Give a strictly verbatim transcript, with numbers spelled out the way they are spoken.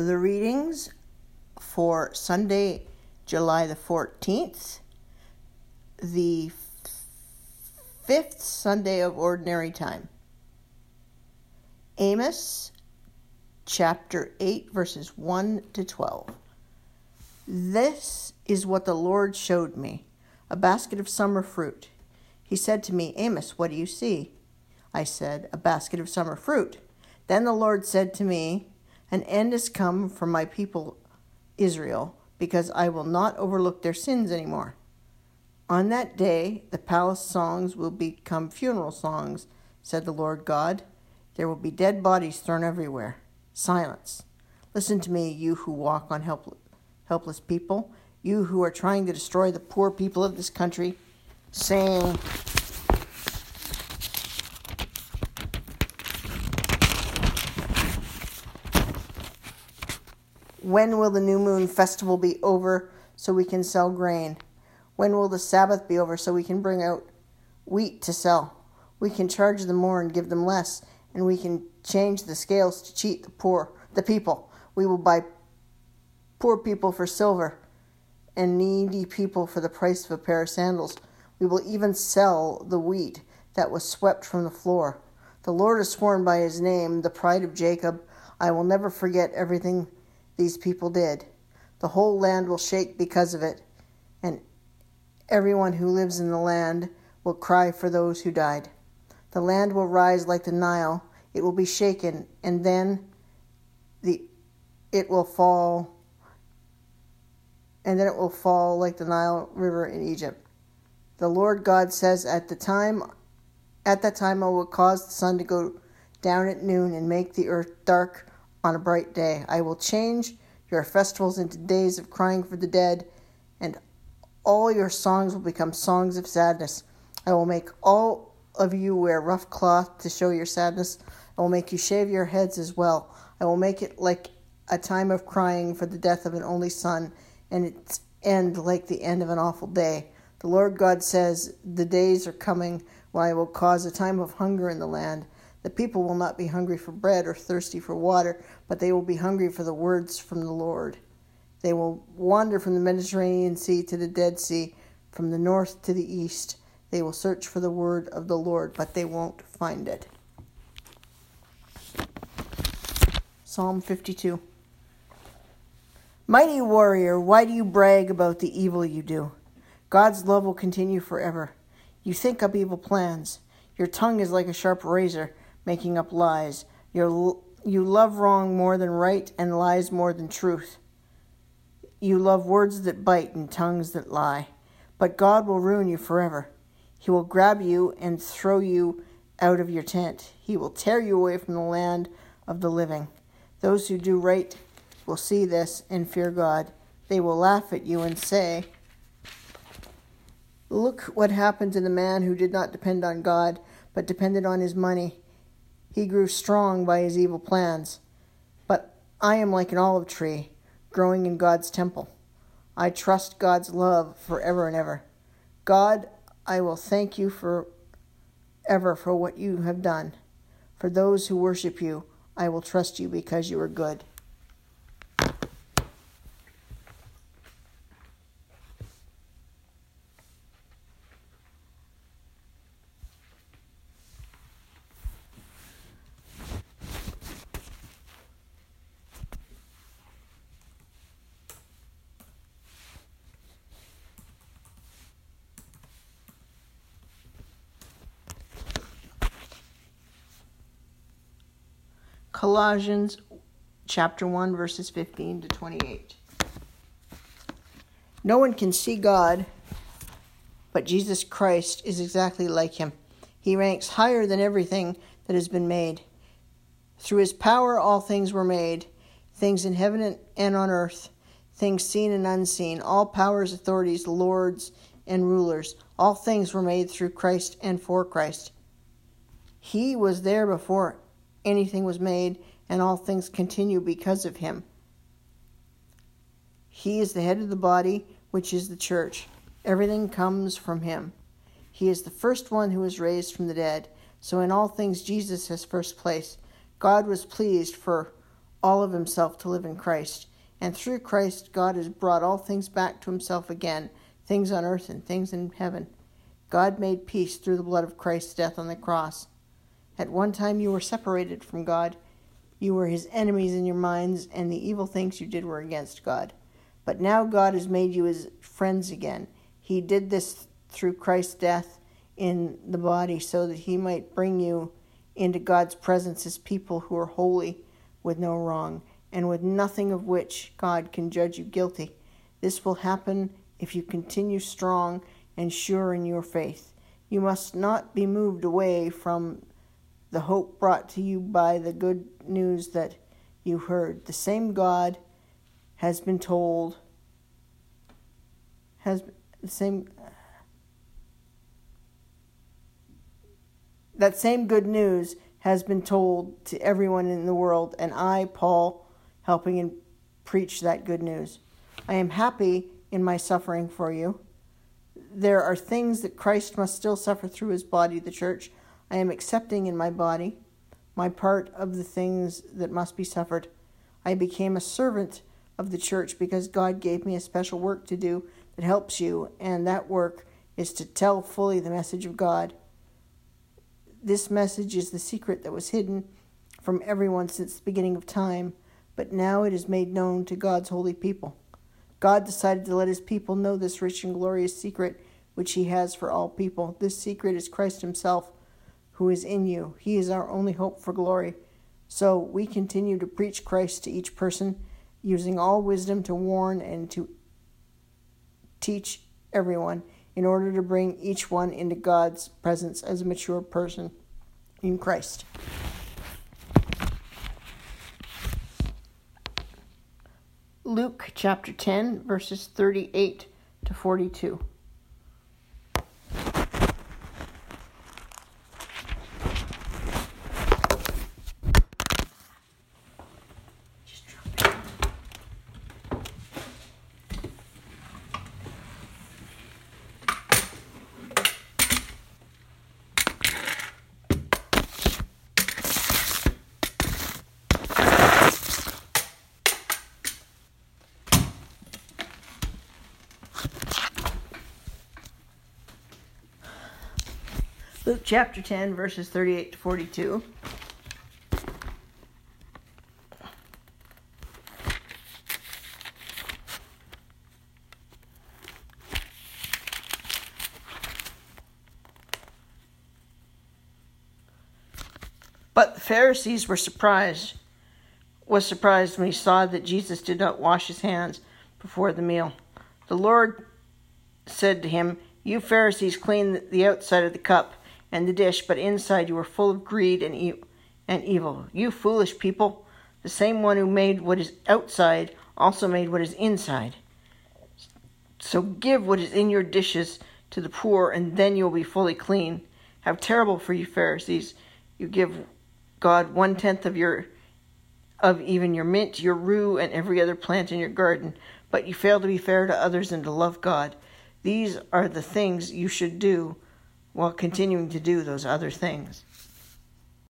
The readings for Sunday, July the fourteenth, the fifth Sunday of Ordinary Time. Amos chapter eight, verses one to twelve. This is what the Lord showed me, a basket of summer fruit. He said to me, "Amos, what do you see?" I said, "A basket of summer fruit." Then the Lord said to me, "An end has come for my people Israel, because I will not overlook their sins anymore. On that day, the palace songs will become funeral songs," said the Lord God. "There will be dead bodies thrown everywhere. Silence. Listen to me, you who walk on helpless, helpless people, you who are trying to destroy the poor people of this country, saying, when will the new moon festival be over so we can sell grain? When will the Sabbath be over so we can bring out wheat to sell? We can charge them more and give them less, and we can change the scales to cheat the poor, the people. We will buy poor people for silver and needy people for the price of a pair of sandals. We will even sell the wheat that was swept from the floor. The Lord has sworn by his name, the pride of Jacob, I will never forget everything these people did. The whole land will shake because of it, and everyone who lives in the land will cry for those who died. The land will rise like the Nile. It will be shaken, and then the it will fall, and then it will fall like the Nile River in Egypt. The Lord God says, at the time, at that time I will cause the sun to go down at noon and make the earth dark on a bright day. I will change your festivals into days of crying for the dead, and all your songs will become songs of sadness. I will make all of you wear rough cloth to show your sadness. I will make you shave your heads as well. I will make it like a time of crying for the death of an only son, and its end like the end of an awful day. The Lord God says, the days are coming when I will cause a time of hunger in the land. The people will not be hungry for bread or thirsty for water, but they will be hungry for the words from the Lord. They will wander from the Mediterranean Sea to the Dead Sea, from the north to the east. They will search for the word of the Lord, but they won't find it. Psalm fifty-two. Mighty warrior, why do you brag about the evil you do? God's love will continue forever. You think up evil plans. Your tongue is like a sharp razor, making up lies. You're, you love wrong more than right, and lies more than truth. You love words that bite and tongues that lie. But God will ruin you forever. He will grab you and throw you out of your tent. He will tear you away from the land of the living. Those who do right will see this and fear God. They will laugh at you and say, look what happened to the man who did not depend on God, but depended on his money. He grew strong by his evil plans. But I am like an olive tree growing in God's temple. I trust God's love forever and ever. God, I will thank you forever for what you have done. For those who worship you, I will trust you because you are good. Colossians chapter one, verses fifteen to twenty-eight. No one can see God, but Jesus Christ is exactly like him. He ranks higher than everything that has been made. Through his power all things were made, things in heaven and on earth, things seen and unseen, all powers, authorities, lords, and rulers. All things were made through Christ and for Christ. He was there before anything was made, and all things continue because of him. He is the head of the body, which is the church. Everything comes from him. He is the first one who was raised from the dead. So in all things, Jesus has first place. God was pleased for all of himself to live in Christ. And through Christ, God has brought all things back to himself again, things on earth and things in heaven. God made peace through the blood of Christ's death on the cross. At one time you were separated from God. You were his enemies in your minds, and the evil things you did were against God. But now God has made you his friends again. He did this through Christ's death in the body so that he might bring you into God's presence as people who are holy with no wrong and with nothing of which God can judge you guilty. This will happen if you continue strong and sure in your faith. You must not be moved away from the hope brought to you by the good news that you heard. The same God has been told, has the same, that same good news has been told to everyone in the world, and I, Paul, helping and preach that good news. I am happy in my suffering for you. There are things that Christ must still suffer through his body, the church. I am accepting in my body my part of the things that must be suffered. I became a servant of the church because God gave me a special work to do that helps you, and that work is to tell fully the message of God. This message is the secret that was hidden from everyone since the beginning of time, but now it is made known to God's holy people. God decided to let his people know this rich and glorious secret which he has for all people. This secret is Christ himself, who is in you. He is our only hope for glory. So we continue to preach Christ to each person, using all wisdom to warn and to teach everyone, in order to bring each one into God's presence as a mature person in Christ. Luke chapter ten, verses thirty-eight to forty-two. Luke chapter ten, verses thirty-eight to forty-two. But the Pharisees were surprised, was surprised when he saw that Jesus did not wash his hands before the meal. The Lord said to him, "You Pharisees clean the outside of the cup and the dish, but inside you were full of greed and e- and evil. You foolish people, the same one who made what is outside also made what is inside. So give what is in your dishes to the poor, and then you will be fully clean. How terrible for you Pharisees! You give God one-tenth of your of even your mint, your rue, and every other plant in your garden, but you fail to be fair to others and to love God. These are the things you should do, while continuing to do those other things."